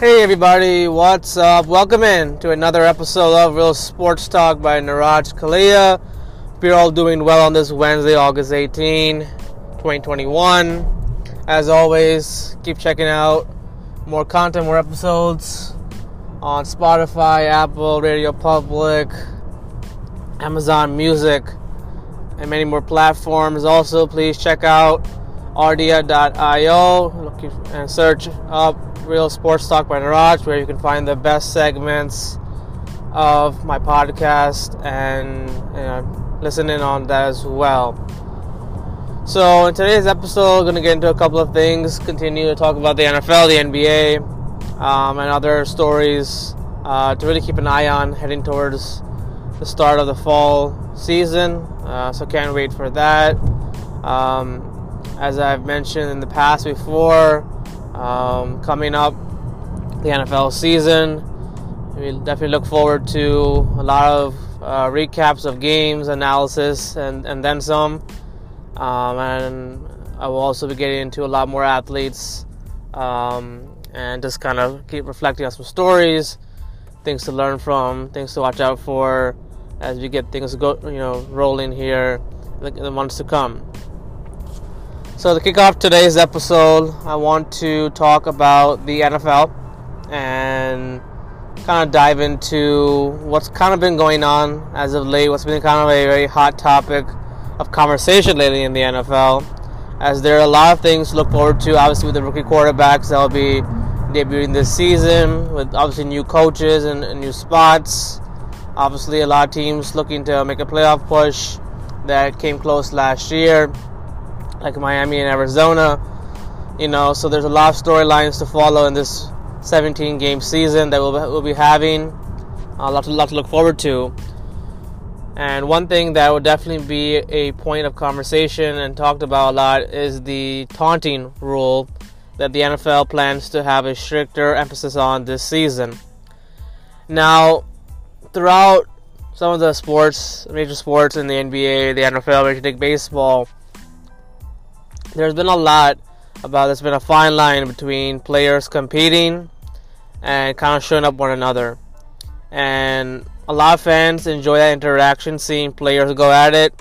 Hey everybody, what's up? Welcome in to another episode of Real Sports Talk by Niraj Kalia. We're all doing well on this Wednesday, August 18, 2021. As always, keep checking out more content, more episodes on Spotify, Apple, Radio Public, Amazon Music, and many more platforms. Also, please check out rdia.io and search up Real Sports Talk by Niraj, where you can find the best segments of my podcast and listen in on that as well. So in today's episode, we're going to get into a couple of things, continue to talk about the NFL, the NBA, and other stories to really keep an eye on heading towards the start of the fall season. So can't wait for that. As I've mentioned in the past before, coming up the NFL season, we definitely look forward to a lot of recaps of games, analysis, and then some. And I will also be getting into a lot more athletes and just kind of keep reflecting on some stories, things to learn from, things to watch out for as we get things rolling here in the months to come. So to kick off today's episode, I want to talk about the NFL and kind of dive into what's kind of been going on as of late, what's been kind of a very hot topic of conversation lately in the NFL, as there are a lot of things to look forward to, obviously with the rookie quarterbacks that will be debuting this season, with obviously new coaches and new spots. Obviously a lot of teams looking to make a playoff push that came close last year, like Miami and Arizona, so there's a lot of storylines to follow in this 17-game season that we'll be having, a lot to look forward to. And one thing that would definitely be a point of conversation and talked about a lot is the taunting rule that the NFL plans to have a stricter emphasis on this season. Now, throughout some of the sports, major sports in the NBA, the NFL, Major League Baseball, there's been a lot about, there's been a fine line between players competing and kind of showing up one another. And a lot of fans enjoy that interaction, seeing players go at it,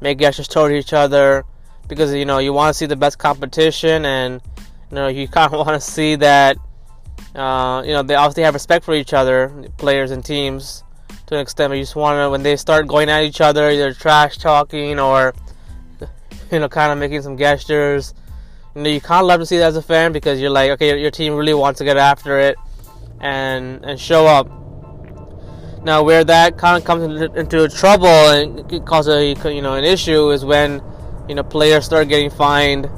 make gestures toward each other, because, you want to see the best competition, and, you kind of want to see that, they obviously have respect for each other, players and teams, to an extent. But you just want to, when they start going at each other, either trash talking or kind of making some gestures, you kind of love to see that as a fan, because you're like, okay, your team really wants to get after it and show up. Now, where that kind of comes into trouble and causes an issue is when players start getting fined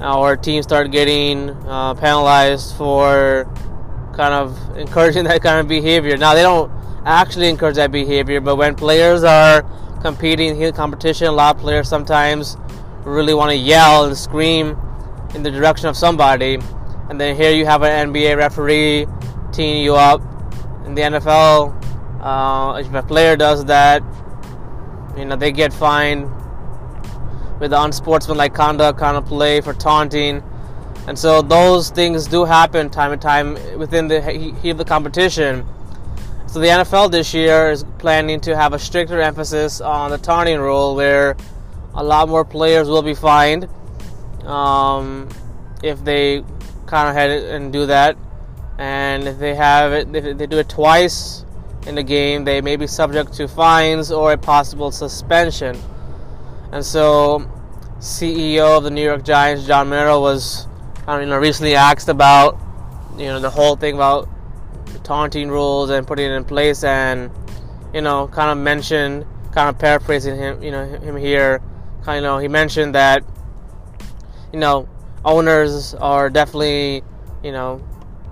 or teams start getting penalized for kind of encouraging that kind of behavior. Now, they don't actually encourage that behavior, but when players are competing in competition, a lot of players sometimes really want to yell and scream in the direction of somebody, and then here you have an NBA referee teeing you up. In the NFL, if a player does that, they get fined with the unsportsmanlike conduct kind of play for taunting, and so those things do happen time and time within the heat of the competition. So the NFL this year is planning to have a stricter emphasis on the taunting rule, where a lot more players will be fined if they kind of head and do that. And if they do it twice in a game, they may be subject to fines or a possible suspension. And so, CEO of the New York Giants, John Mara, was recently asked about the whole thing about taunting rules and putting it in place, and kind of mentioned, kind of paraphrasing him here, he mentioned that owners are definitely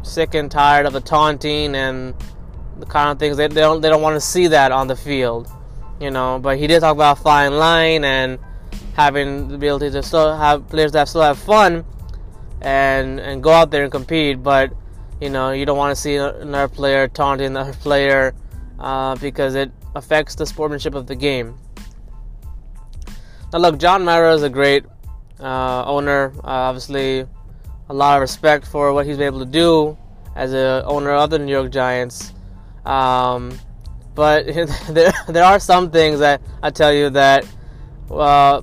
sick and tired of the taunting and the kind of things they don't want to see that on the field, but he did talk about a fine line and having the ability to still have players that still have fun and go out there and compete, but you don't want to see another player taunting another player because it affects the sportsmanship of the game. Now, look, John Mara is a great owner. Obviously, a lot of respect for what he's been able to do as a owner of the New York Giants. But there are some things that I tell you that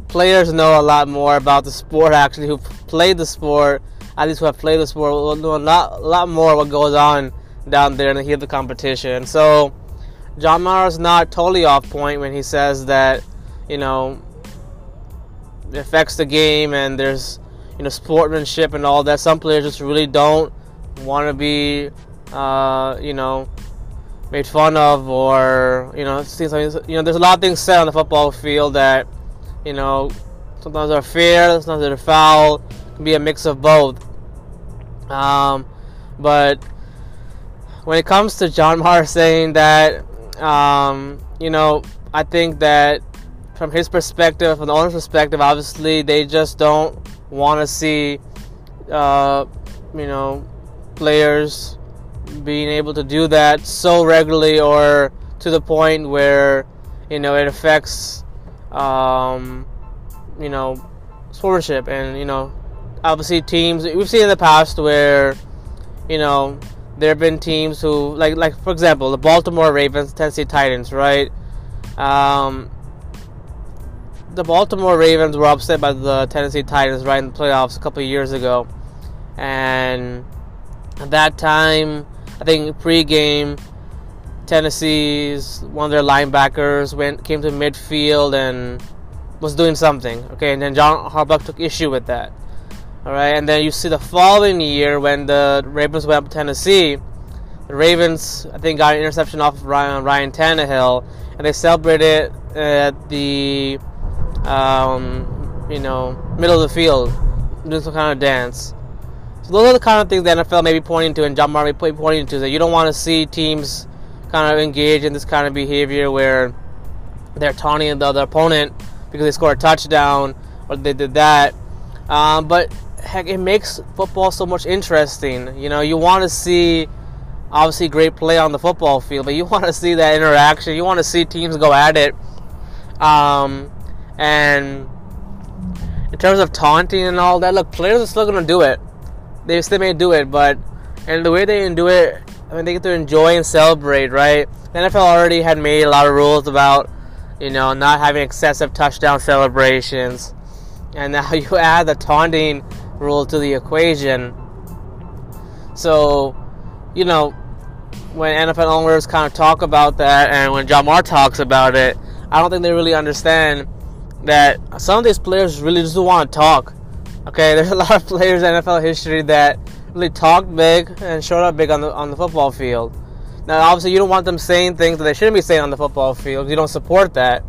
players know a lot more about the sport, actually, who played the sport, at least who have played the sport, will know a lot more what goes on down there in the heat of the competition. So John Mara's not totally off point when he says that, you know, it affects the game and there's, you know, sportsmanship and all that. Some players just really don't want to be, you know, made fun of, or, you know, there's a lot of things said on the football field that, you know, sometimes are fair, sometimes they're foul. It can be a mix of both. But when it comes to John Mara saying that, you know, I think that from his perspective, from the owner's perspective, obviously they just don't want to see, you know, players being able to do that so regularly or to the point where, you know, it affects, you know, sportsmanship. And, you know, obviously teams, we've seen in the past where, you know, there have been teams who, like for example, the Baltimore Ravens, Tennessee Titans, right? The Baltimore Ravens were upset by the Tennessee Titans right in the playoffs a couple of years ago. And at that time, I think pregame, Tennessee's one of their linebackers came to midfield and was doing something. Okay, and then John Harbaugh took issue with that. All right, and then you see the following year when the Ravens went up to Tennessee, the Ravens, I think, got an interception off of Ryan Tannehill, and they celebrated at the, you know, middle of the field, doing some kind of dance. So those are the kind of things the NFL may be pointing to, and John Mara may be pointing to, that you don't want to see teams kind of engage in this kind of behavior where they're taunting the other opponent because they scored a touchdown or they did that. But heck, it makes football so much interesting. You know, you want to see, obviously, great play on the football field, but you want to see that interaction. You want to see teams go at it. And in terms of taunting and all that, look, players are still going to do it. They still may do it, but and the way they do it, I mean, they get to enjoy and celebrate, right? The NFL already had made a lot of rules about, you know, not having excessive touchdown celebrations. And now you add the taunting rule to the equation. So, you know, when NFL owners kind of talk about that and when John Mara talks about it, I don't think they really understand that some of these players really just want to talk. Okay, there's a lot of players in NFL history that really talked big and showed up big on the football field. Now, obviously, you don't want them saying things that they shouldn't be saying on the football field. You don't support that.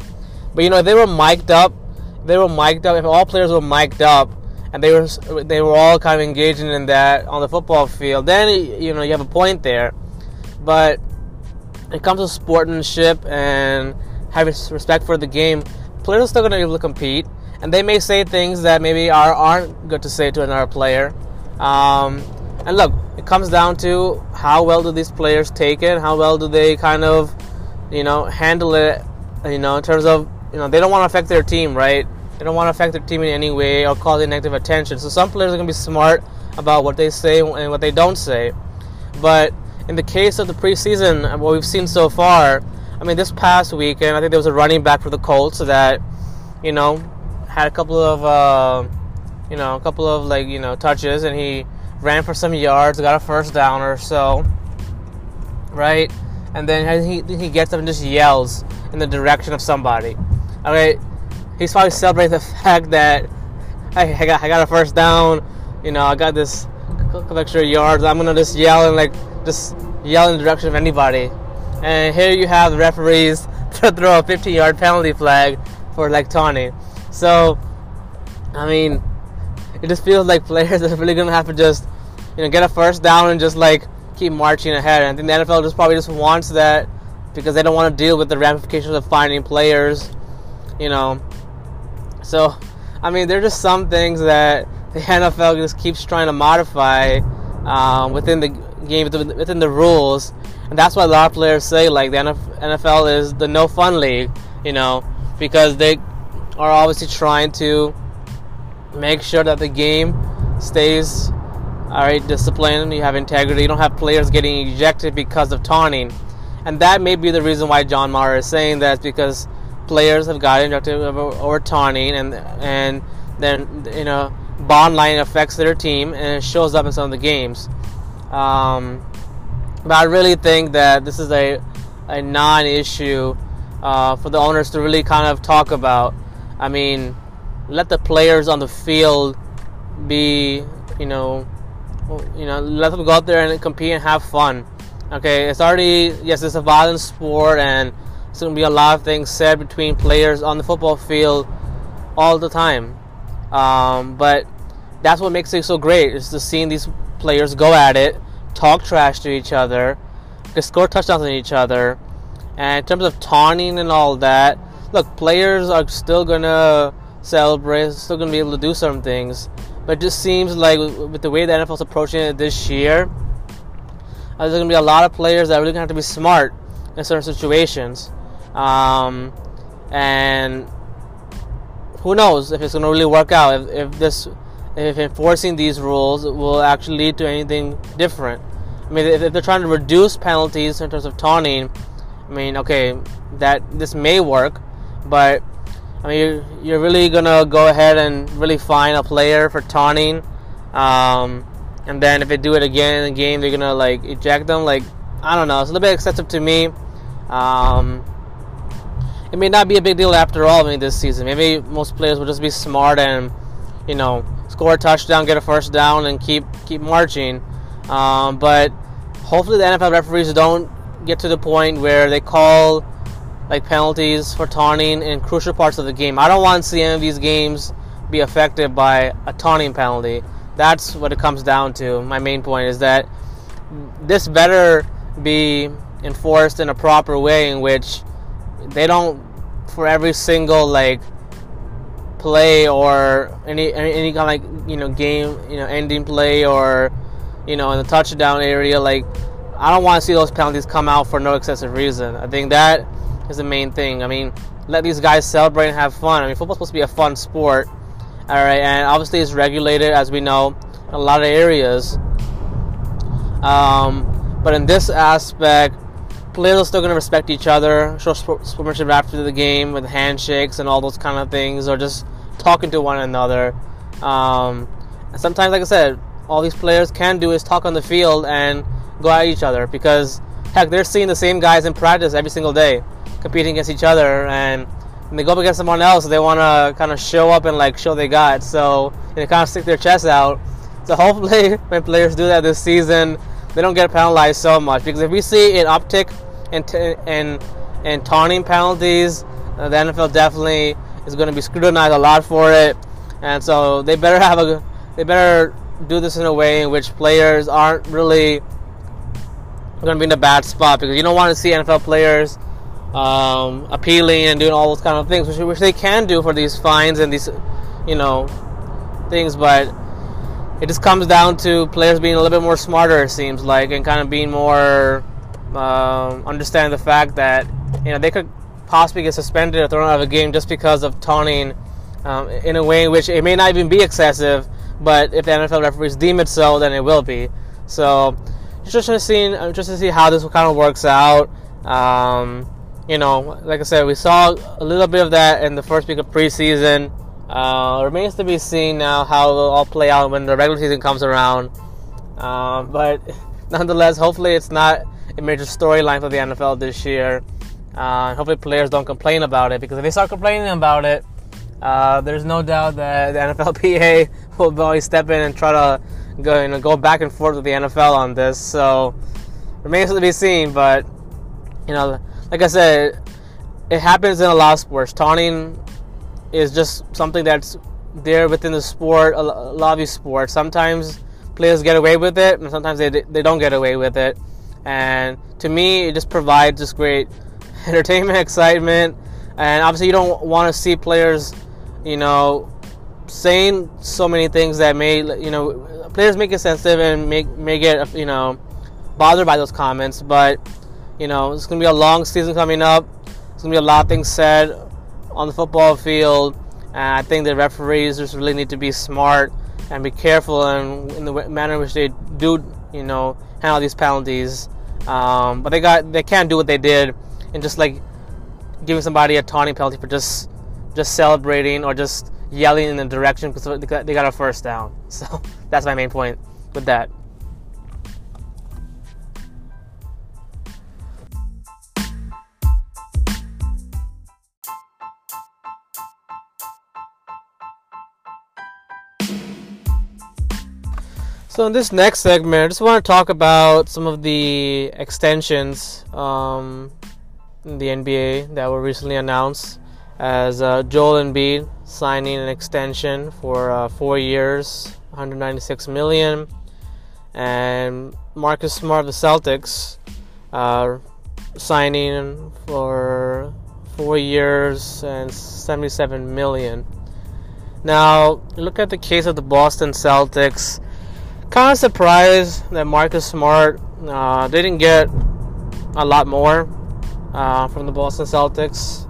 But, you know, if they were mic'd up, if all players were mic'd up and they were all kind of engaging in that on the football field, then, you know, you have a point there. But when it comes to sportsmanship and having respect for the game, players are still going to be able to compete, and they may say things that maybe aren't good to say to another player. And look, it comes down to how well do these players take it, how well do they kind of, you know, handle it, you know, in terms of, you know, they don't want to affect their team, right? They don't want to affect their team in any way or cause negative attention. So some players are going to be smart about what they say and what they don't say. But in the case of the preseason, what we've seen so far, I mean, this past weekend, I think there was a running back for the Colts that, you know, had a couple of like, you know, touches, and he ran for some yards, got a first down or so, right? And then he gets up and just yells in the direction of somebody. Okay, he's probably celebrating the fact that, hey, I got a first down, you know, I got this couple extra yards, I'm going to just yell in the direction of anybody. And here you have the referees to throw a 15-yard penalty flag for, like, taunting. So, I mean, it just feels like players are really going to have to just, you know, get a first down and just, like, keep marching ahead. And I think the NFL probably wants that because they don't want to deal with the ramifications of finding players. You know, so, I mean, there are just some things that the NFL just keeps trying to modify within the game, within the rules, and that's why a lot of players say, like, the NFL is the no-fun league, you know, because they are obviously trying to make sure that the game stays All right, discipline, you have integrity. You don't have players getting ejected because of taunting. And that may be the reason why John Mara is saying that, because players have gotten ejected over taunting, and then, you know, bond line affects their team and it shows up in some of the games. But I really think that this is a non-issue for the owners to really kind of talk about. I mean, let the players on the field be, you know, let them go out there and compete and have fun. Okay, it's already, yes, it's a violent sport, and there's going to be a lot of things said between players on the football field all the time. But that's what makes it so great, is to seeing these players go at it, talk trash to each other, score touchdowns on each other. And in terms of taunting and all that, look, players are still going to celebrate, still going to be able to do some things. But it just seems like with the way the NFL is approaching it this year, there's going to be a lot of players that are really going to have to be smart in certain situations. And who knows if it's going to really work out, if enforcing these rules will actually lead to anything different. I mean, if they're trying to reduce penalties in terms of taunting, I mean, okay, that this may work, but I mean, you're really going to go ahead and really fine a player for taunting, and then if they do it again in the game, they're going to, like, eject them. Like, I don't know. It's a little bit excessive to me. It may not be a big deal after all, maybe this season. Maybe most players will just be smart and, you know, score a touchdown, get a first down, and keep marching. But hopefully the NFL referees don't get to the point where they call, like, penalties for taunting in crucial parts of the game. I don't want to see any of these games be affected by a taunting penalty. That's what it comes down to. My main point is that this better be enforced in a proper way, in which they don't, for every single, like, play or any kind of, like, you know, game, you know, ending play, or, you know, in the touchdown area, like, I don't want to see those penalties come out for no excessive reason. I think that is the main thing. I mean, let these guys celebrate and have fun. I mean, football's supposed to be a fun sport, all right? And obviously it's regulated, as we know, in a lot of areas. But in this aspect, players are still going to respect each other, show sportsmanship after the game with handshakes and all those kind of things, or just talking to one another. And sometimes, like I said, all these players can do is talk on the field and go at each other, because, heck, they're seeing the same guys in practice every single day, competing against each other, and when they go up against someone else, they want to kind of show up and, like, show they got, so they kind of stick their chest out. So hopefully when players do that this season, they don't get penalized so much, because if we see an uptick in taunting penalties, the NFL definitely is going to be scrutinized a lot for it. And so they better do this in a way in which players aren't really going to be in a bad spot, because you don't want to see NFL players appealing and doing all those kind of things, which they can do for these fines and these, you know, things. But it just comes down to players being a little bit more smarter, it seems like, and kind of being more understanding the fact that, you know, they could possibly get suspended or thrown out of a game just because of taunting, in a way in which it may not even be excessive, but if the NFL referees deem it so, then it will be. So I'm just to see how this kind of works out. You know, like I said, we saw a little bit of that in the first week of preseason. Remains to be seen now how it will all play out when the regular season comes around. But nonetheless, hopefully it's not a major storyline for the NFL this year. Hopefully players don't complain about it, because if they start complaining about it, there's no doubt that the NFLPA will always step in and try to go back and forth with the NFL on this. So remains to be seen, but, you know, like I said, it happens in a lot of sports. Taunting is just something that's there within the sport, a lot of these sports. Sometimes players get away with it, and sometimes they don't get away with it. And to me, it just provides this great entertainment, excitement, and obviously you don't want to see players, you know, saying so many things that may, you know, players make it sensitive and may get, you know, bothered by those comments. But, you know, it's going to be a long season coming up. It's going to be a lot of things said on the football field, and I think the referees just really need to be smart and be careful in the manner in which they do, handle these penalties. But they can't do what they did and just like giving somebody a taunting penalty for just celebrating or just yelling in the direction because they got a first down. So that's my main point with that. So in this next segment, I just want to talk about some of the extensions in the NBA that were recently announced, as Joel Embiid signing an extension for 4 years, $196 million. And Marcus Smart of the Celtics signing for 4 years and $77 million. Now, look at the case of the Boston Celtics. Kind of surprised that Marcus Smart didn't get a lot more from the Boston Celtics.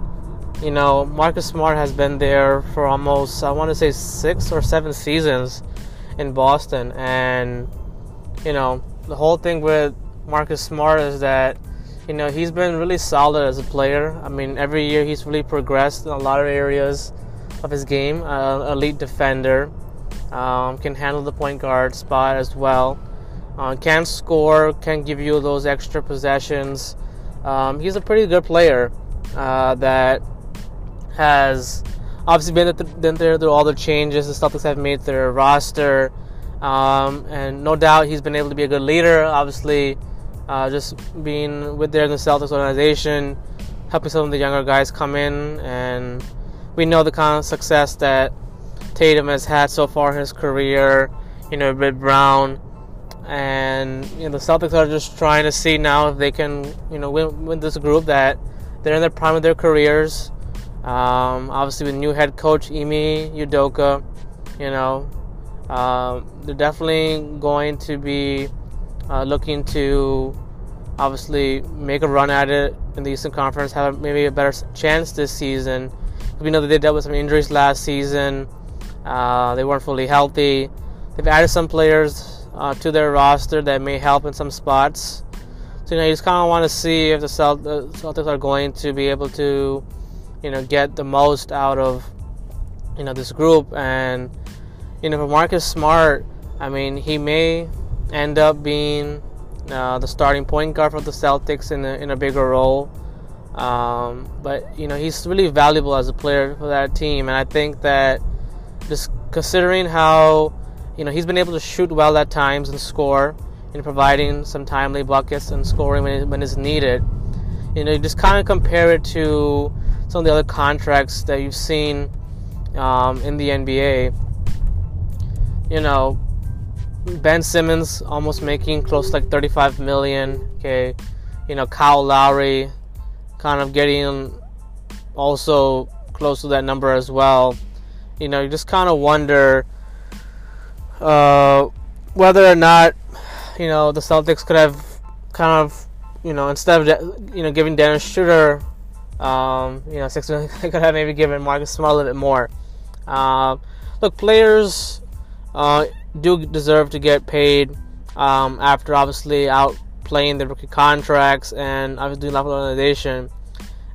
Marcus Smart has been there for almost, I want to say, 6 or 7 seasons in Boston. And, the whole thing with Marcus Smart is that, he's been really solid as a player. I mean, every year he's really progressed in a lot of areas of his game. Elite defender. Can handle the point guard spot as well. Can score, can give you those extra possessions. He's a pretty good player that has obviously been there through all the changes the Celtics have made to their roster. And no doubt he's been able to be a good leader, obviously, just being with there in the Celtics organization, helping some of the younger guys come in. And we know the kind of success that Tatum has had so far in his career, with Brown, and the Celtics are just trying to see now if they can, win this group that they're in the prime of their careers. Obviously, with new head coach Ime Udoka, they're definitely going to be looking to obviously make a run at it in the Eastern Conference, have maybe a better chance this season. We know that they dealt with some injuries last season. They weren't fully healthy. They've added some players to their roster that may help in some spots. So, you just kind of want to see if the Celtics are going to be able to, get the most out of, this group. And, for Marcus Smart, I mean, he may end up being the starting point guard for the Celtics in a bigger role. But, he's really valuable as a player for that team. And I think that just considering how, he's been able to shoot well at times and score and providing some timely buckets and scoring when it's needed, you just kind of compare it to some of the other contracts that you've seen in the NBA. Ben Simmons almost making close to like $35 million, okay? Kyle Lowry kind of getting also close to that number as well. You just kind of wonder whether or not, the Celtics could have kind of, instead of, giving Dennis Schroeder, $6 million, they could have maybe given Marcus Smart a little bit more. Look, players do deserve to get paid after obviously out playing their rookie contracts and obviously doing a lot of organization.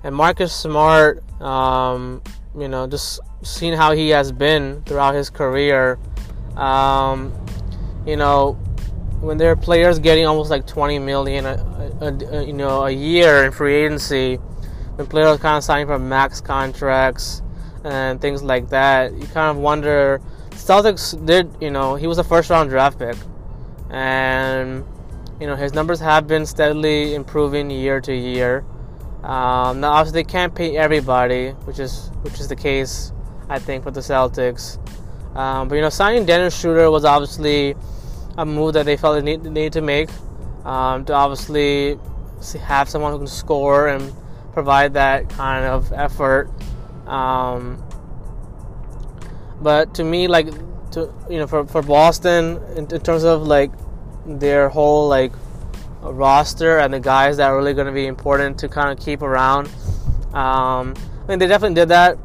And Marcus Smart, just seeing how he has been throughout his career, when there are players getting almost like $20 million a year in free agency, when players are kind of signing for max contracts and things like that, you kind of wonder. Celtics did, he was a first-round draft pick, and his numbers have been steadily improving year to year. Now, obviously, they can't pay everybody, which is the case, I think, for the Celtics. But signing Dennis Schroeder was obviously a move that they felt they needed to make to obviously have someone who can score and provide that kind of effort. But to me, like, for Boston, in terms of like their whole like roster and the guys that are really going to be important to kind of keep around. I mean, they definitely did that.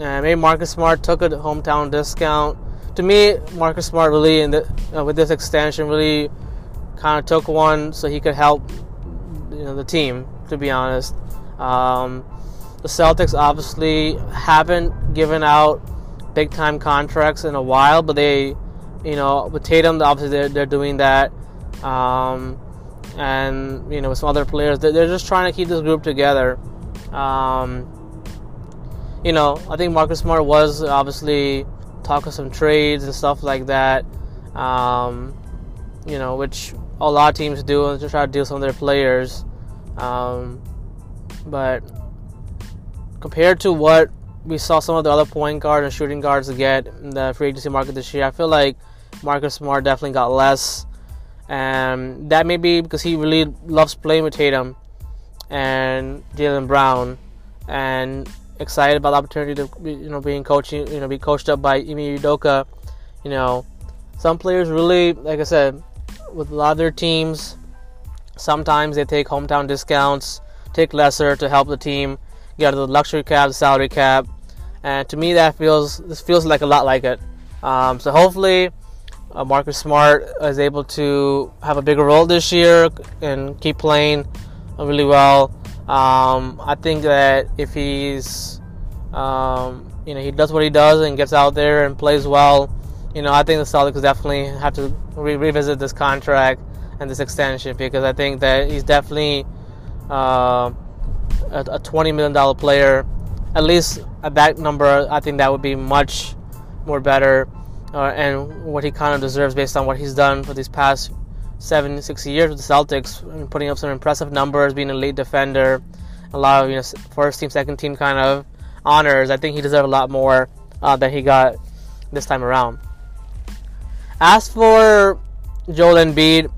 Maybe Marcus Smart took a hometown discount. to me, Marcus Smart really, with this extension, really kind of took one so he could help the team, to be honest. The Celtics obviously haven't given out big-time contracts in a while, but they, with Tatum, obviously they're doing that. And, with some other players, they're just trying to keep this group together. I think Marcus Smart was obviously talking some trades and stuff like that, which a lot of teams do to try to deal some of their players. But compared to what we saw some of the other point guards and shooting guards get in the free agency market this year, I feel like Marcus Smart definitely got less. And that may be because he really loves playing with Tatum and Jaylen Brown, and excited about the opportunity to be coached up by Ime Udoka. Some players really, like I said, with a lot of their teams, sometimes they take hometown discounts, take lesser to help the team get out of the luxury cap, the salary cap, and to me this feels like a lot like it. So hopefully Marcus Smart is able to have a bigger role this year and keep playing really well. I think that if he's, he does what he does and gets out there and plays well, I think the Celtics definitely have to revisit this contract and this extension, because I think that he's definitely a $20 million player. At least at that number, I think that would be much more better. And what he kind of deserves based on what he's done for these past 7-6 years with the Celtics, putting up some impressive numbers, being a lead defender, a lot of first team, second team kind of honors. I think he deserved a lot more than he got this time around. As for Joel Embiid,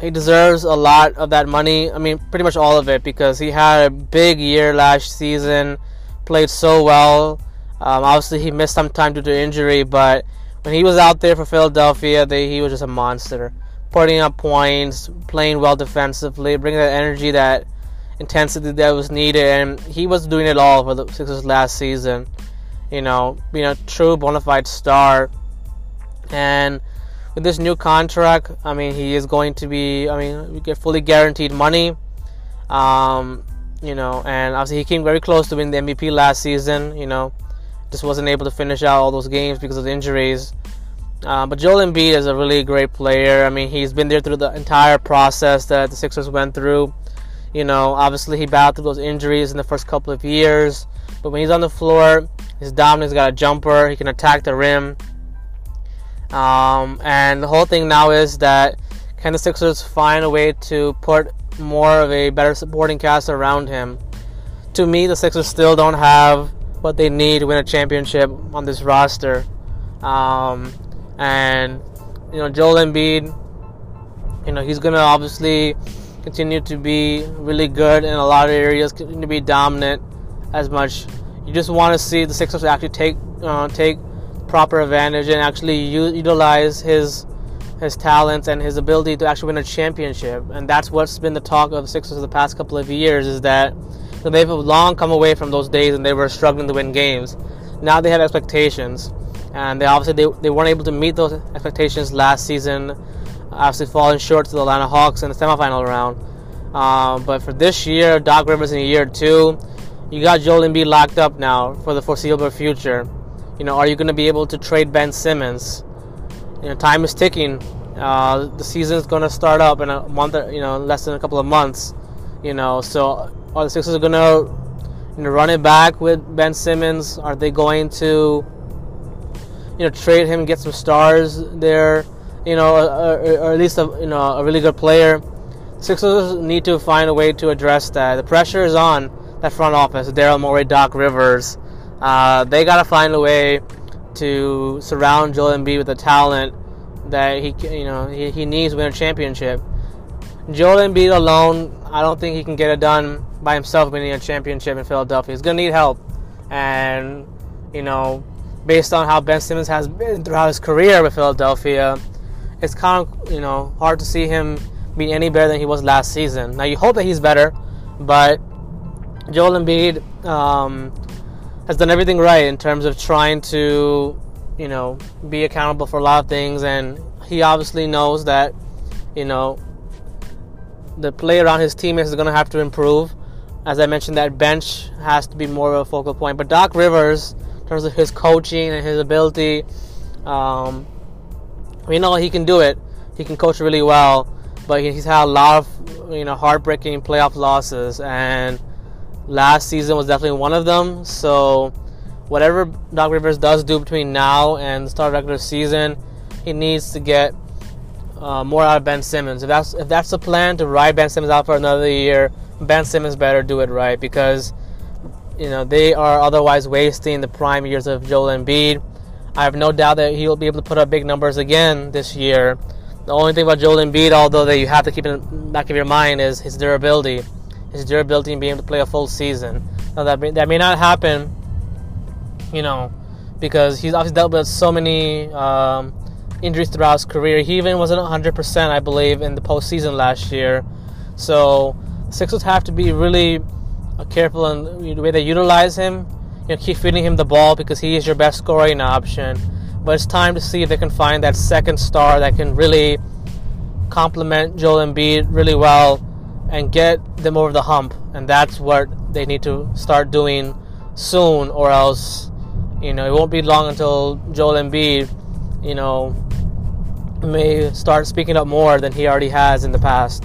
he deserves a lot of that money. I mean, pretty much all of it, because he had a big year last season, played so well. Obviously, he missed some time due to injury, but when he was out there for Philadelphia, he was just a monster. Putting up points, playing well defensively, bringing that energy, that intensity that was needed, and he was doing it all for the Sixers last season. Being a true bona fide star. And with this new contract, he is going to be, we get fully guaranteed money. And obviously he came very close to winning the MVP last season, Just wasn't able to finish out all those games because of the injuries. But Joel Embiid is a really great player. He's been there through the entire process that the Sixers went through. Obviously he battled through those injuries in the first couple of years. But when he's on the floor, he's dominant. He's got a jumper. He can attack the rim. And the whole thing now is that, can the Sixers find a way to put more of a better supporting cast around him? To me, the Sixers still don't have what they need to win a championship on this roster. Joel Embiid, he's going to obviously continue to be really good in a lot of areas, continue to be dominant as much. You just want to see the Sixers actually take proper advantage and actually utilize his talents and his ability to actually win a championship. And that's what's been the talk of the Sixers the past couple of years, is that they've long come away from those days and they were struggling to win games. Now they have expectations, and they weren't able to meet those expectations last season, obviously falling short to the Atlanta Hawks in the semifinal round. But for this year, Doc Rivers in year two, you got Joel Embiid locked up now for the foreseeable future. Are you going to be able to trade Ben Simmons? Time is ticking. The season's going to start up in a month, less than a couple of months. So are the Sixers going to run it back with Ben Simmons? Are they going to trade him, get some stars there, or at least a really good player? Sixers need to find a way to address that. The pressure is on that front office, Daryl Morey, Doc Rivers. They got to find a way to surround Joel Embiid with the talent that he needs to win a championship. Joel Embiid alone, I don't think he can get it done by himself winning a championship in Philadelphia. He's going to need help. And, based on how Ben Simmons has been throughout his career with Philadelphia, it's kind of, hard to see him be any better than he was last season. Now, you hope that he's better, but Joel Embiid has done everything right in terms of trying to, you know, be accountable for a lot of things. And he obviously knows that, you know, the play around his teammates is going to have to improve. As I mentioned, that bench has to be more of a focal point. But Doc Rivers, in terms of his coaching and his ability, you know, he can do it. He can coach really well. But he's had a lot of, you know, heartbreaking playoff losses. And last season was definitely one of them. So whatever Doc Rivers does do between now and the start of regular season, he needs to get more out of Ben Simmons. If that's the plan, to ride Ben Simmons out for another year, Ben Simmons better do it right, because, you know, they are otherwise wasting the prime years of Joel Embiid. I have no doubt that he'll be able to put up big numbers again this year. The only thing about Joel Embiid, although, that you have to keep in the back of your mind, is his durability. His durability and being able to play a full season. Now, that may not happen, you know, because he's obviously dealt with so many injuries throughout his career. He even wasn't 100%, I believe, in the postseason last year. So Sixers have to be really careful in the way they utilize him. You know, keep feeding him the ball, because he is your best scoring option. But it's time to see if they can find that second star that can really complement Joel Embiid really well and get them over the hump. And that's what they need to start doing soon, or else, you know, it won't be long until Joel Embiid, you know, may start speaking up more than he already has in the past.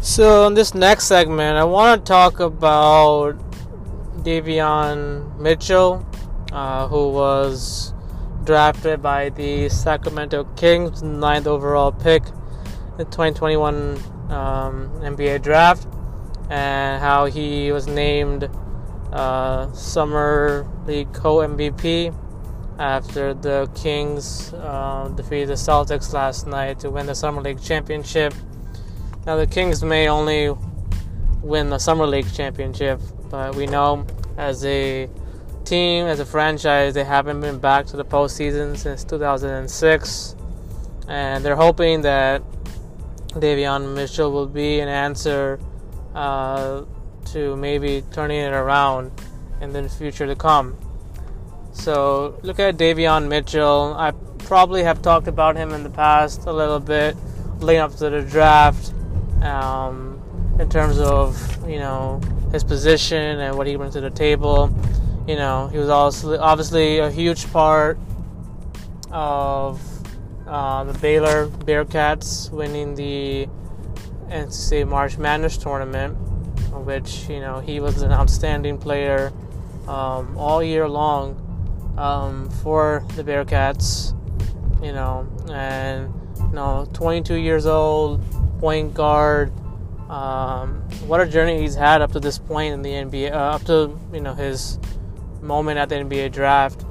So in this next segment, I want to talk about Davion Mitchell, who was drafted by the Sacramento Kings, 9th overall pick in the 2021 NBA draft, and how he was named Summer League co-MVP after the Kings defeated the Celtics last night to win the Summer League championship. Now, the Kings may only win the Summer League championship, but we know as a team, as a franchise, they haven't been back to the postseason since 2006. And they're hoping that Davion Mitchell will be an answer to maybe turning it around in the future to come. So, look at Davion Mitchell. I probably have talked about him in the past a little bit, leading up to the draft. In terms of, you know, his position and what he brings to the table. You know, he was also obviously a huge part of the Baylor Bearcats winning the NCAA March Madness tournament, which, you know, he was an outstanding player all year long for the Bearcats, you know, and, you know, 22 years old, point guard. What a journey he's had up to this point in the NBA, up to, you know, his moment at the NBA draft.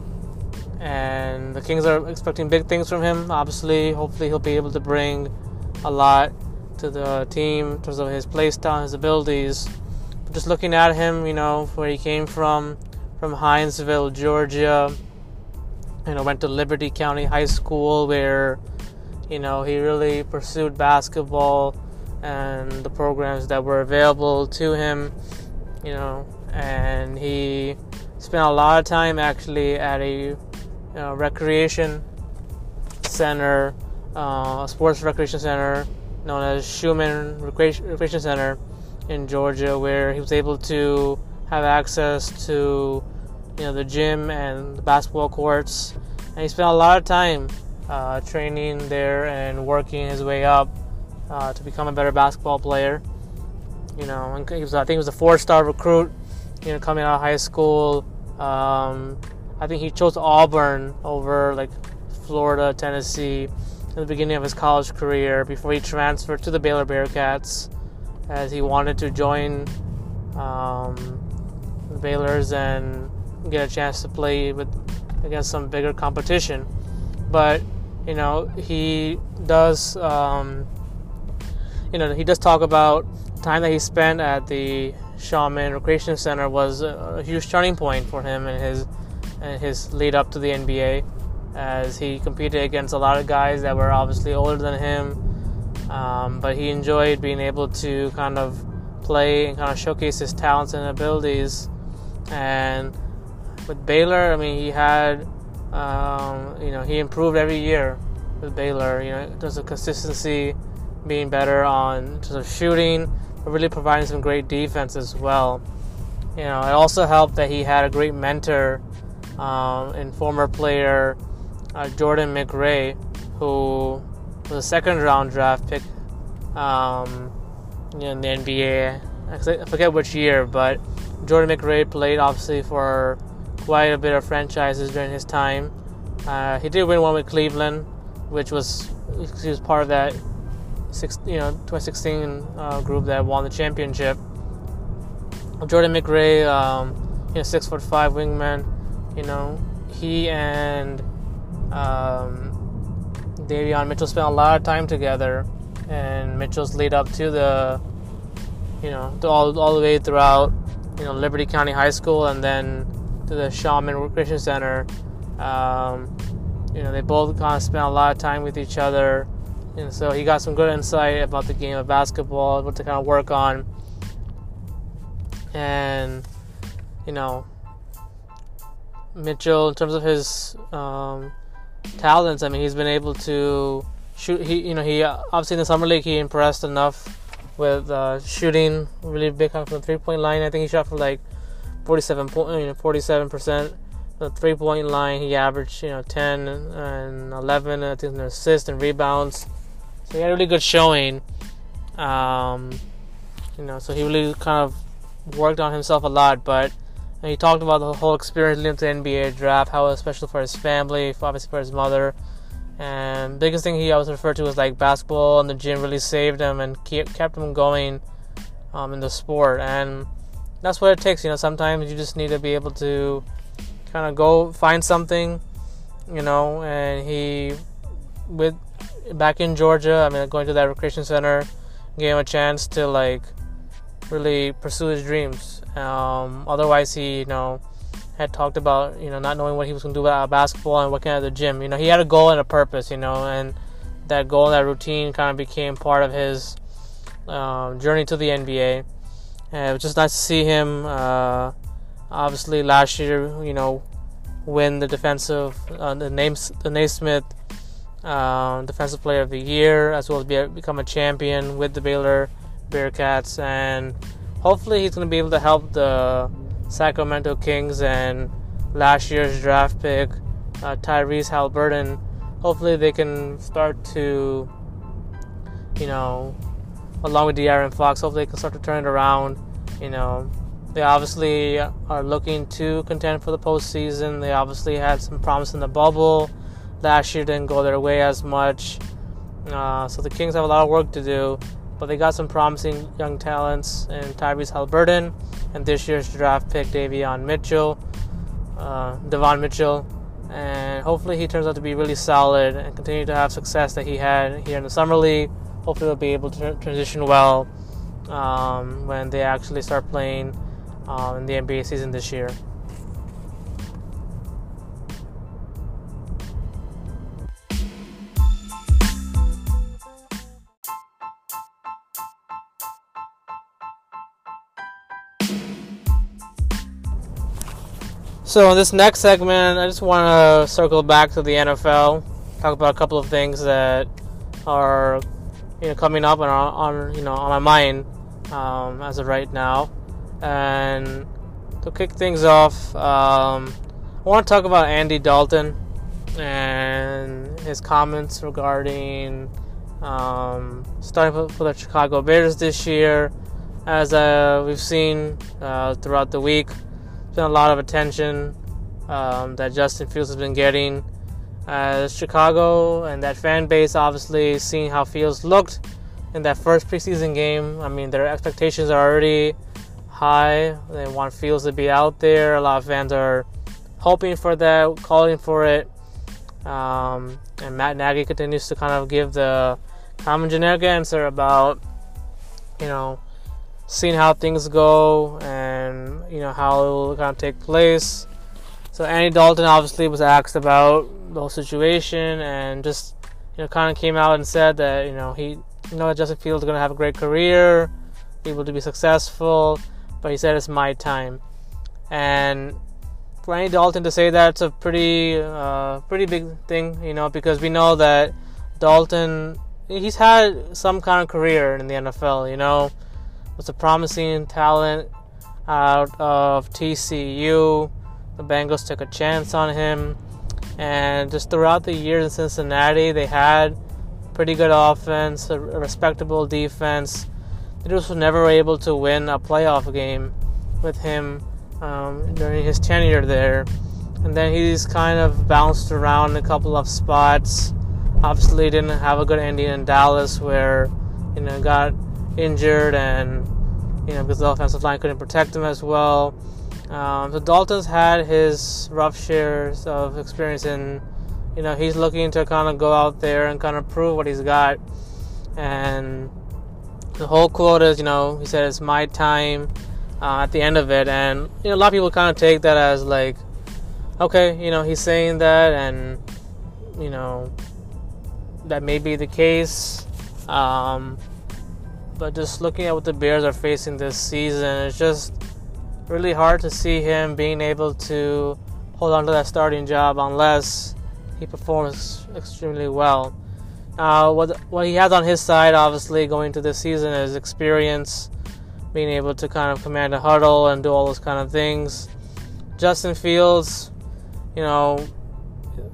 And the Kings are expecting big things from him, obviously. Hopefully he'll be able to bring a lot to the team in terms of his play style, his abilities. But just looking at him, you know, where he came from Hinesville, Georgia, you know, went to Liberty County High School, where, you know, he really pursued basketball and the programs that were available to him, you know, and he spent a lot of time actually at a, you know, recreation center, a sports recreation center known as Schumann Recreation Center in Georgia, where he was able to have access to, you know, the gym and the basketball courts, and he spent a lot of time training there and working his way up to become a better basketball player, you know. And he was, I think he was a 4-star recruit, you know, coming out of high school. I think he chose Auburn over, like, Florida, Tennessee at the beginning of his college career before he transferred to the Baylor Bearcats, as he wanted to join the Baylors and get a chance to play with against some bigger competition. But, you know, he does talk about the time that he spent at the Schumann Recreation Center was a huge turning point for him in his and his lead up to the NBA, as he competed against a lot of guys that were obviously older than him, but he enjoyed being able to kind of play and kind of showcase his talents and abilities. And with Baylor, I mean, he had, he improved every year with Baylor. You know, in terms of consistency, being better on in terms of shooting, but really providing some great defense as well. You know, it also helped that he had a great mentor in former player Jordan McRae, who was a second-round draft pick in the NBA. I forget which year, but Jordan McRae played, obviously, for quite a bit of franchises during his time. He did win one with Cleveland, he was part of that 2016 group that won the championship. Jordan McRae, 6'5" wingman, he and Davion Mitchell spent a lot of time together, and Mitchell's lead up to the, all the way throughout, Liberty County High School, and then to the Schumann Recreation Center. They both kind of spent a lot of time with each other, and so he got some good insight about the game of basketball, what to kind of work on. And, Mitchell, in terms of his talents, I mean, he's been able to shoot. He obviously in the summer league, he impressed enough with shooting really big from the three-point line. I think he shot for like 47% from the three-point line. He averaged 10 and 11, I think, in assists and rebounds. So he had a really good showing. So he really kind of worked on himself a lot, but. And he talked about the whole experience leading up to the NBA draft, how it was special for his family, obviously for his mother. And the biggest thing he always referred to was like basketball and the gym really saved him and kept him going in the sport. And that's what it takes. Sometimes you just need to be able to kind of go find something, And he, back in Georgia, going to that recreation center, gave him a chance to really pursue his dreams. Otherwise, he had talked about not knowing what he was going to do about basketball and working at the gym. He had a goal and a purpose, and that goal, that routine, kind of became part of his journey to the NBA. And it was just nice to see him. Obviously, last year, win the defensive the Naismith Defensive Player of the Year, as well as become a champion with the Baylor Bearcats, and hopefully he's going to be able to help the Sacramento Kings and last year's draft pick Tyrese Haliburton. Hopefully they can start to, along with De'Aaron Fox, hopefully they can start to turn it around. They obviously are looking to contend for the postseason. They obviously had some promise in the bubble. Last year didn't go their way as much. So the Kings have a lot of work to do. But they got some promising young talents in Tyrese Haliburton and this year's draft pick Davon Mitchell, and hopefully he turns out to be really solid and continue to have success that he had here in the summer league. Hopefully they'll be able to transition well when they actually start playing in the NBA season this year. So in this next segment, I just want to circle back to the NFL, talk about a couple of things that are, coming up and are on my mind as of right now. And to kick things off, I want to talk about Andy Dalton and his comments regarding starting for the Chicago Bears this year, as we've seen throughout the week. Been a lot of attention that Justin Fields has been getting. Chicago and that fan base, obviously, seeing how Fields looked in that first preseason game. Their expectations are already high. They want Fields to be out there. A lot of fans are hoping for that, calling for it. And Matt Nagy continues to kind of give the common generic answer about, seeing how things go and how it will kind of take place. So So Andy Dalton obviously was asked about the whole situation and just, you know, kind of came out and said that, you know, that Justin Fields is going to have a great career, able to be successful, but he said it's my time. And for Andy Dalton to say that's a pretty big thing, you know, because we know that Dalton, he's had some kind of career in the NFL, you know, was a promising talent out of TCU. The Bengals took a chance on him, and just throughout the years in Cincinnati, they had pretty good offense, a respectable defense. They just were never able to win a playoff game with him during his tenure there. And then he's kind of bounced around a couple of spots. Obviously didn't have a good ending in Dallas, where, you know, got injured, and, you know, because the offensive line couldn't protect him as well. So Dalton's had his rough shares of experience, and, you know, he's looking to kind of go out there and kind of prove what he's got. And the whole quote is, you know, he said, it's my time at the end of it. And, you know, a lot of people kind of take that as like, okay, you know, he's saying that, and, you know, that may be the case. But just looking at what the Bears are facing this season, it's just really hard to see him being able to hold on to that starting job unless he performs extremely well. What he has on his side, obviously, going to this season is experience, being able to kind of command a huddle and do all those kind of things. Justin Fields, you know,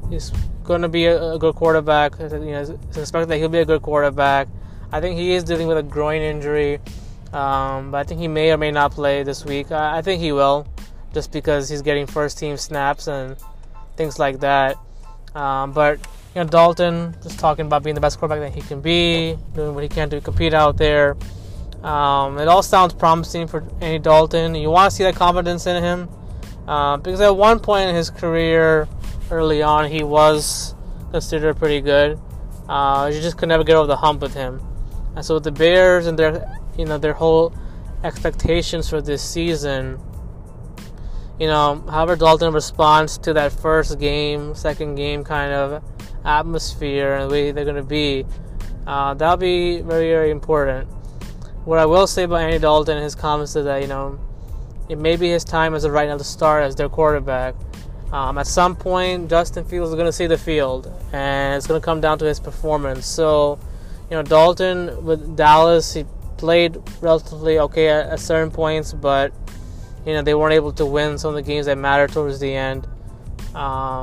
he's going to be a good quarterback. You know, it's expected that he'll be a good quarterback. I think he is dealing with a groin injury. But I think he may or may not play this week. I think he will, just because he's getting first-team snaps and things like that. But, you know, Dalton just talking about being the best quarterback that he can be, doing what he can to compete out there. It all sounds promising for Andy Dalton. You want to see that confidence in him, because at one point in his career, early on, he was considered pretty good. You just could never get over the hump with him. And so with the Bears and their whole expectations for this season, you know, however Dalton responds to that first game, second game kind of atmosphere and the way they're going to be, that'll be very, very important. What I will say about Andy Dalton and his comments is that, you know, it may be his time as of right now to start as their quarterback. At some point, Justin Fields is going to see the field, and it's going to come down to his performance. So, you know, Dalton with Dallas, he played relatively okay at certain points, but, you know, they weren't able to win some of the games that mattered towards the end. But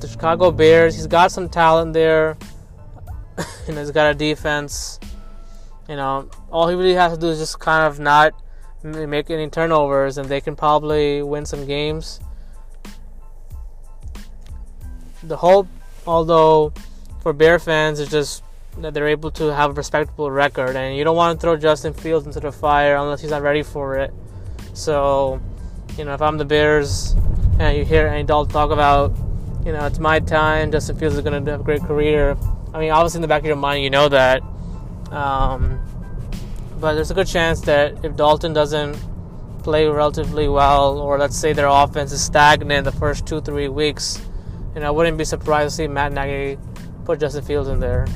the Chicago Bears, he's got some talent there, and he's got a defense. You know, all he really has to do is just kind of not make any turnovers, and they can probably win some games. The hope, although, for Bear fans is just that they're able to have a respectable record, and you don't want to throw Justin Fields into the fire unless he's not ready for it. So, you know, if I'm the Bears and you hear Andy Dalton talk about, you know, it's my time, Justin Fields is going to have a great career, I mean, obviously in the back of your mind you know that. But there's a good chance that if Dalton doesn't play relatively well, or let's say their offense is stagnant the first 2-3 weeks, you know, I wouldn't be surprised to see Matt Nagy put Justin Fields in there.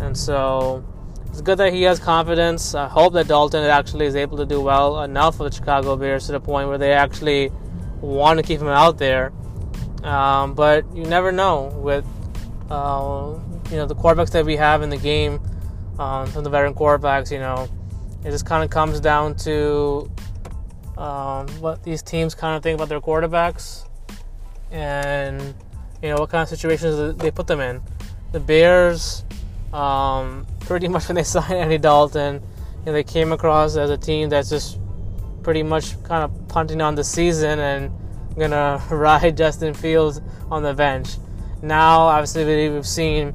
And so it's good that he has confidence. I hope that Dalton actually is able to do well enough for the Chicago Bears to the point where they actually want to keep him out there. But you never know with you know, the quarterbacks that we have in the game, from the veteran quarterbacks. You know, it just kind of comes down to what these teams kind of think about their quarterbacks, and, you know, what kind of situations they put them in. The Bears, pretty much when they signed Andy Dalton, you know, they came across as a team that's just pretty much kind of punting on the season and gonna ride Justin Fields on the bench. Now, obviously, we've seen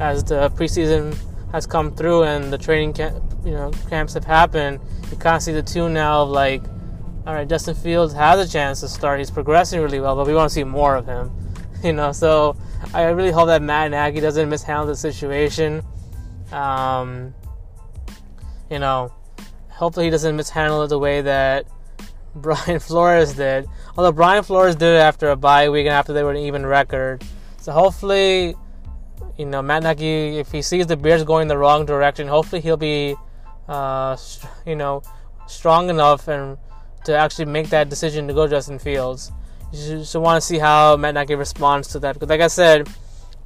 as the preseason has come through and the training camp, you know, camps have happened, you kind of see the tune now of like, all right, Justin Fields has a chance to start. He's progressing really well, but we want to see more of him. You know, so I really hope that Matt Nagy doesn't mishandle the situation. You know, hopefully he doesn't mishandle it the way that Brian Flores did. Although Brian Flores did it after a bye week and after they were an even record. So hopefully, you know, Matt Nagy, if he sees the Bears going the wrong direction, hopefully he'll be, strong enough and to actually make that decision to go Justin Fields. You just want to see how Matt Nagy responds to that. Because like I said,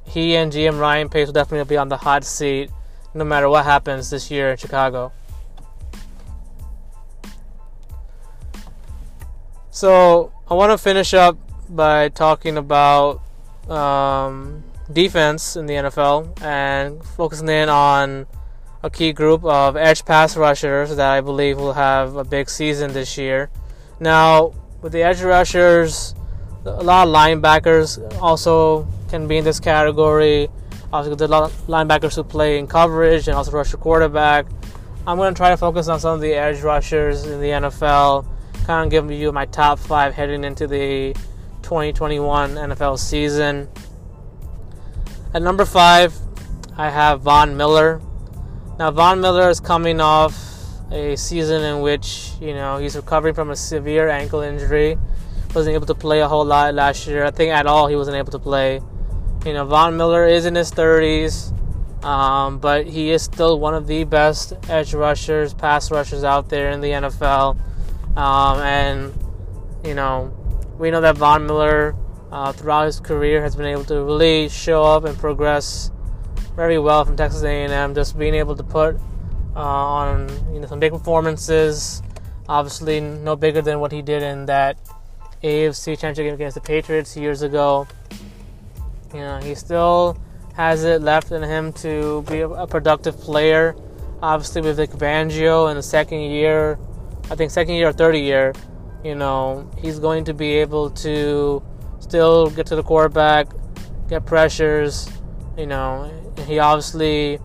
he and GM Ryan Pace will definitely be on the hot seat no matter what happens this year in Chicago. So I want to finish up by talking about defense in the NFL and focusing in on a key group of edge pass rushers that I believe will have a big season this year. Now, with the edge rushers, a lot of linebackers also can be in this category. Obviously, there's a lot of linebackers who play in coverage and also rush the quarterback. I'm going to try to focus on some of the edge rushers in the NFL, kind of give you my top five heading into the 2021 NFL season. At number five, I have Von Miller. Now, Von Miller is coming off a season in which, you know, he's recovering from a severe ankle injury. Wasn't able to play a whole lot last year. I think at all he wasn't able to play. You know, Von Miller is in his 30s, but he is still one of the best edge rushers, pass rushers out there in the NFL. And, you know, we know that Von Miller throughout his career has been able to really show up and progress very well from Texas A&M, just being able to put on, you know, some big performances, obviously no bigger than what he did in that AFC Championship game against the Patriots years ago. You know, he still has it left in him to be a productive player. Obviously, with Vic Fangio in the second year or third year, you know, he's going to be able to still get to the quarterback, get pressures. You know, he obviously,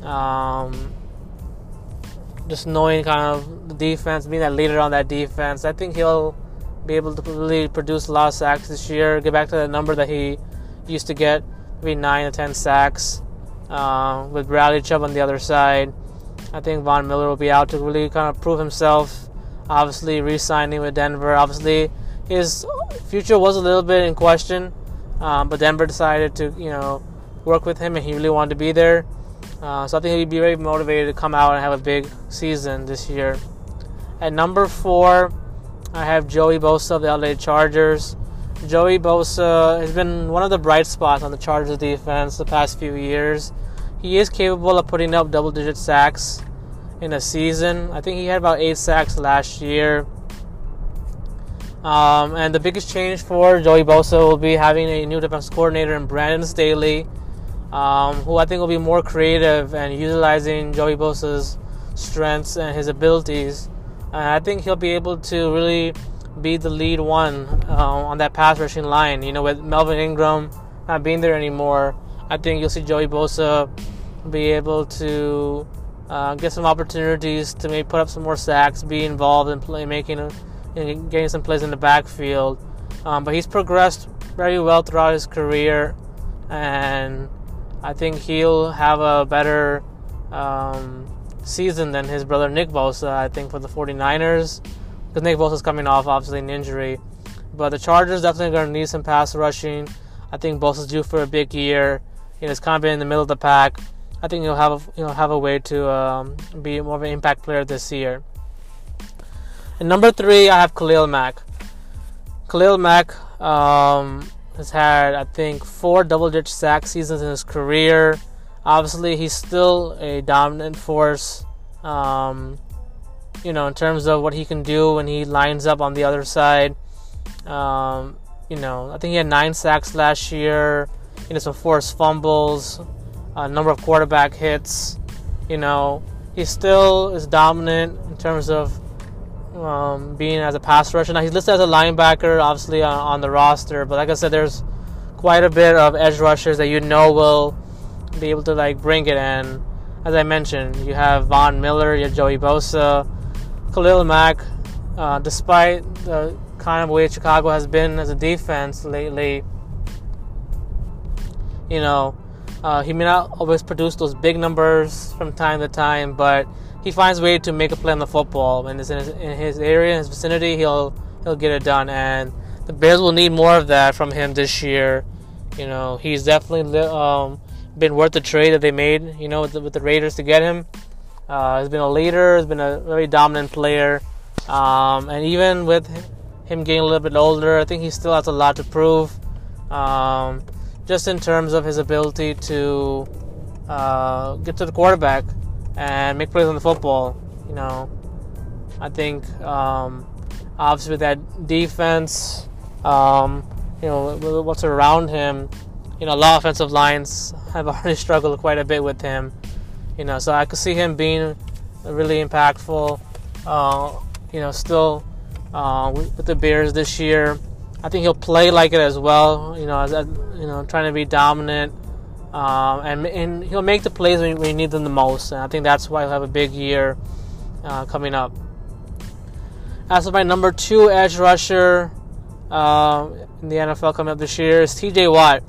just knowing kind of the defense, being that leader on that defense, I think he'll be able to really produce a lot of sacks this year, get back to that number that he used to get, maybe 9 to 10 sacks, with Bradley Chubb on the other side. I think Von Miller will be out to really kind of prove himself, obviously re-signing with Denver. Obviously, his future was a little bit in question, but Denver decided to, you know, work with him, and he really wanted to be there. So I think he'd be very motivated to come out and have a big season this year. At number four, I have Joey Bosa of the LA Chargers. Joey Bosa has been one of the bright spots on the Chargers defense the past few years. He is capable of putting up double-digit sacks in a season. I think he had about 8 sacks last year. And the biggest change for Joey Bosa will be having a new defense coordinator in Brandon Staley, who I think will be more creative and utilizing Joey Bosa's strengths and his abilities. I think he'll be able to really be the lead one on that pass rushing line. You know, with Melvin Ingram not being there anymore, I think you'll see Joey Bosa be able to get some opportunities to maybe put up some more sacks, be involved in playmaking and getting some plays in the backfield. But he's progressed very well throughout his career, and I think he'll have a better season than his brother Nick Bosa, I think, for the 49ers. Because Nick Bosa is coming off, obviously, an injury. But the Chargers definitely going to need some pass rushing. I think Bosa's due for a big year. You know, it's kind of been in the middle of the pack. I think he'll have a way to be more of an impact player this year. And number three, I have Khalil Mack. Khalil Mack has had, I think, 4 double-digit sack seasons in his career. Obviously, he's still a dominant force. You know, in terms of what he can do when he lines up on the other side. You know, I think he had 9 sacks last year. You know, some forced fumbles, a number of quarterback hits. You know, he still is dominant in terms of being as a pass rusher. Now, he's listed as a linebacker, obviously, on the roster. But like I said, there's quite a bit of edge rushers that you know will be able to, like, bring it in. As I mentioned, you have Von Miller, you have Joey Bosa, Khalil Mack. Despite the kind of way Chicago has been as a defense lately, you know, he may not always produce those big numbers from time to time, but he finds a way to make a play on the football. When it's in his area, in his vicinity, he'll get it done. And the Bears will need more of that from him this year. You know, he's definitely been worth the trade that they made, you know, with the Raiders to get him. He's been a leader. He's been a very dominant player. And even with him getting a little bit older, I think he still has a lot to prove. Just in terms of his ability to get to the quarterback and make plays on the football, you know. I think obviously with that defense, you know, what's around him, you know, a lot of offensive lines have already struggled quite a bit with him, you know. So I could see him being really impactful, you know, still with the Bears this year. I think he'll play like it as well, you know, trying to be dominant, and he'll make the plays when you need them the most. And I think that's why he'll have a big year coming up. As for my number 2 edge rusher in the NFL coming up this year is T.J. Watt.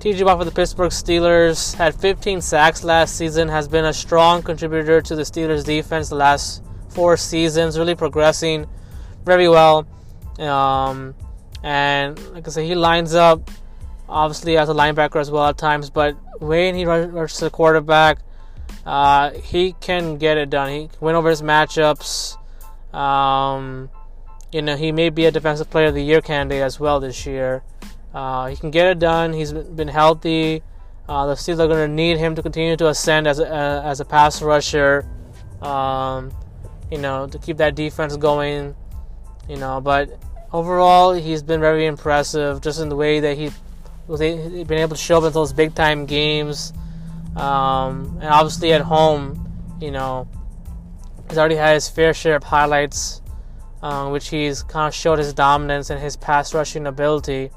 T.J. Watt for the Pittsburgh Steelers had 15 sacks last season, has been a strong contributor to the Steelers defense the last 4 seasons, really progressing very well. And like I said, he lines up obviously as a linebacker as well at times, but when he rushes the quarterback, he can get it done. He can win over his matchups. You know, he may be a defensive player of the year candidate as well this year. He can get it done. He's been healthy. The Steelers are going to need him to continue to ascend as a pass rusher, you know, to keep that defense going, you know. But overall, he's been very impressive just in the way that he was been able to show up in those big-time games. And obviously at home, you know, he's already had his fair share of highlights, which he's kind of showed his dominance and his pass-rushing ability.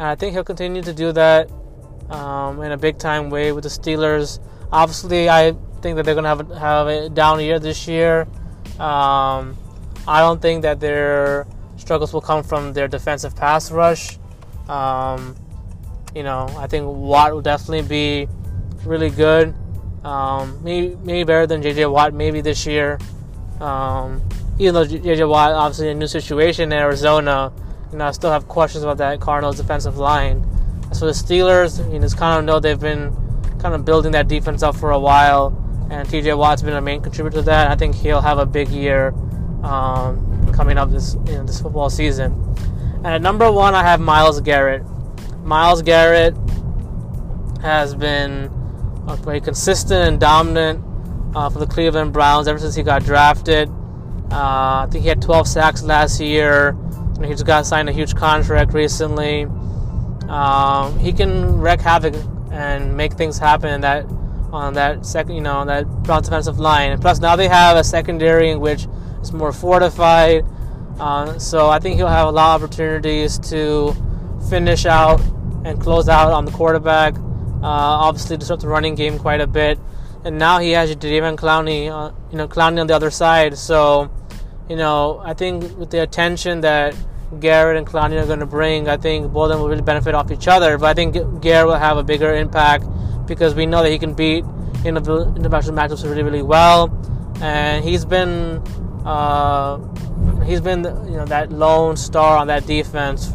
And I think he'll continue to do that in a big-time way with the Steelers. Obviously, I think that they're going to have a down year this year. I don't think that they're struggles will come from their defensive pass rush. You know, I think Watt will definitely be really good. Maybe better than J.J. Watt maybe this year. Even though J.J. Watt obviously in a new situation in Arizona, you know, I still have questions about that Cardinals defensive line. As for the Steelers, you know, it's kind of know they've been kind of building that defense up for a while, and T.J. Watt's been a main contributor to that. I think he'll have a big year coming up this football season. And at number 1, I have Myles Garrett. Myles Garrett has been very consistent and dominant for the Cleveland Browns ever since he got drafted. I think he had 12 sacks last year. You know, he just got signed a huge contract recently. He can wreak havoc and make things happen in that on that second, you know, that Browns defensive line. And plus, now they have a secondary in which it's more fortified, so I think he'll have a lot of opportunities to finish out and close out on the quarterback. Obviously, disrupt the running game quite a bit, and now he has Davion Clowney on the other side. So, you know, I think with the attention that Garrett and Clowney are going to bring, I think both of them will really benefit off each other. But I think Garrett will have a bigger impact because we know that he can beat international matchups really, really well, and he's been. He's been, you know, that lone star on that defense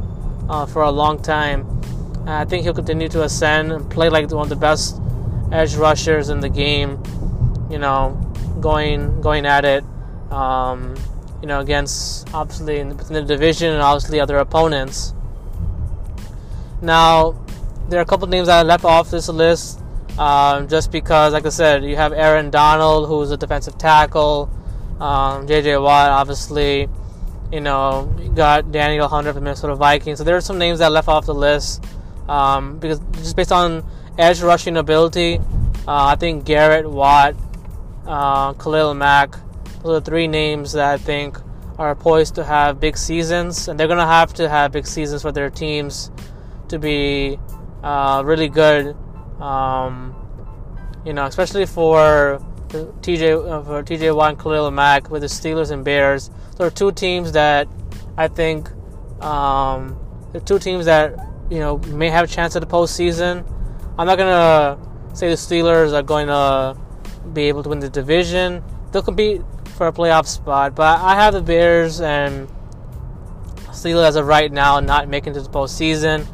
for a long time. And I think he'll continue to ascend and play like one of the best edge rushers in the game. You know, going at it. You know, against obviously within the division and obviously other opponents. Now, there are a couple names I left off this list just because, like I said, you have Aaron Donald, who's a defensive tackle. J.J. Watt, obviously, you know, you got Daniel Hunter from Minnesota Vikings. So there are some names that I left off the list because just based on edge rushing ability, I think Garrett, Watt, Khalil Mack, those are the 3 names that I think are poised to have big seasons, and they're going to have big seasons for their teams to be really good, you know, especially for T.J. Watt and Khalil Mack with the Steelers and Bears. There are 2 teams that I think there are 2 teams that, you know, may have a chance at the postseason. I'm not gonna say the Steelers are going to be able to win the division. They'll compete for a playoff spot, but I have the Bears and Steelers as of right now not making it to the postseason.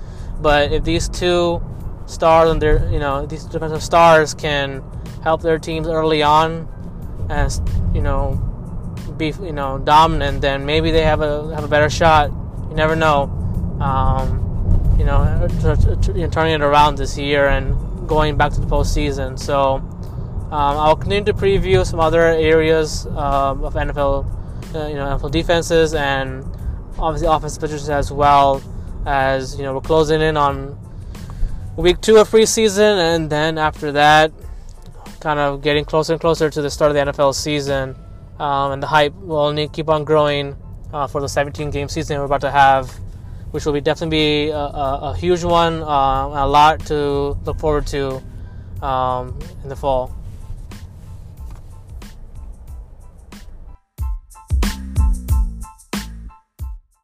But if these two stars and their, you know, these defensive stars can help their teams early on, and you know, be, you know, dominant, then maybe they have a better shot. You never know, you know, turning it around this year and going back to the postseason. So I'll continue to preview some other areas of NFL, you know, NFL defenses and obviously offensive positions, as well as, you know, we're closing in on week 2 of preseason, and then after that, kind of getting closer and closer to the start of the NFL season, and the hype will only keep on growing for the 17-game season we're about to have, which will be definitely be a huge one, a lot to look forward to in the fall.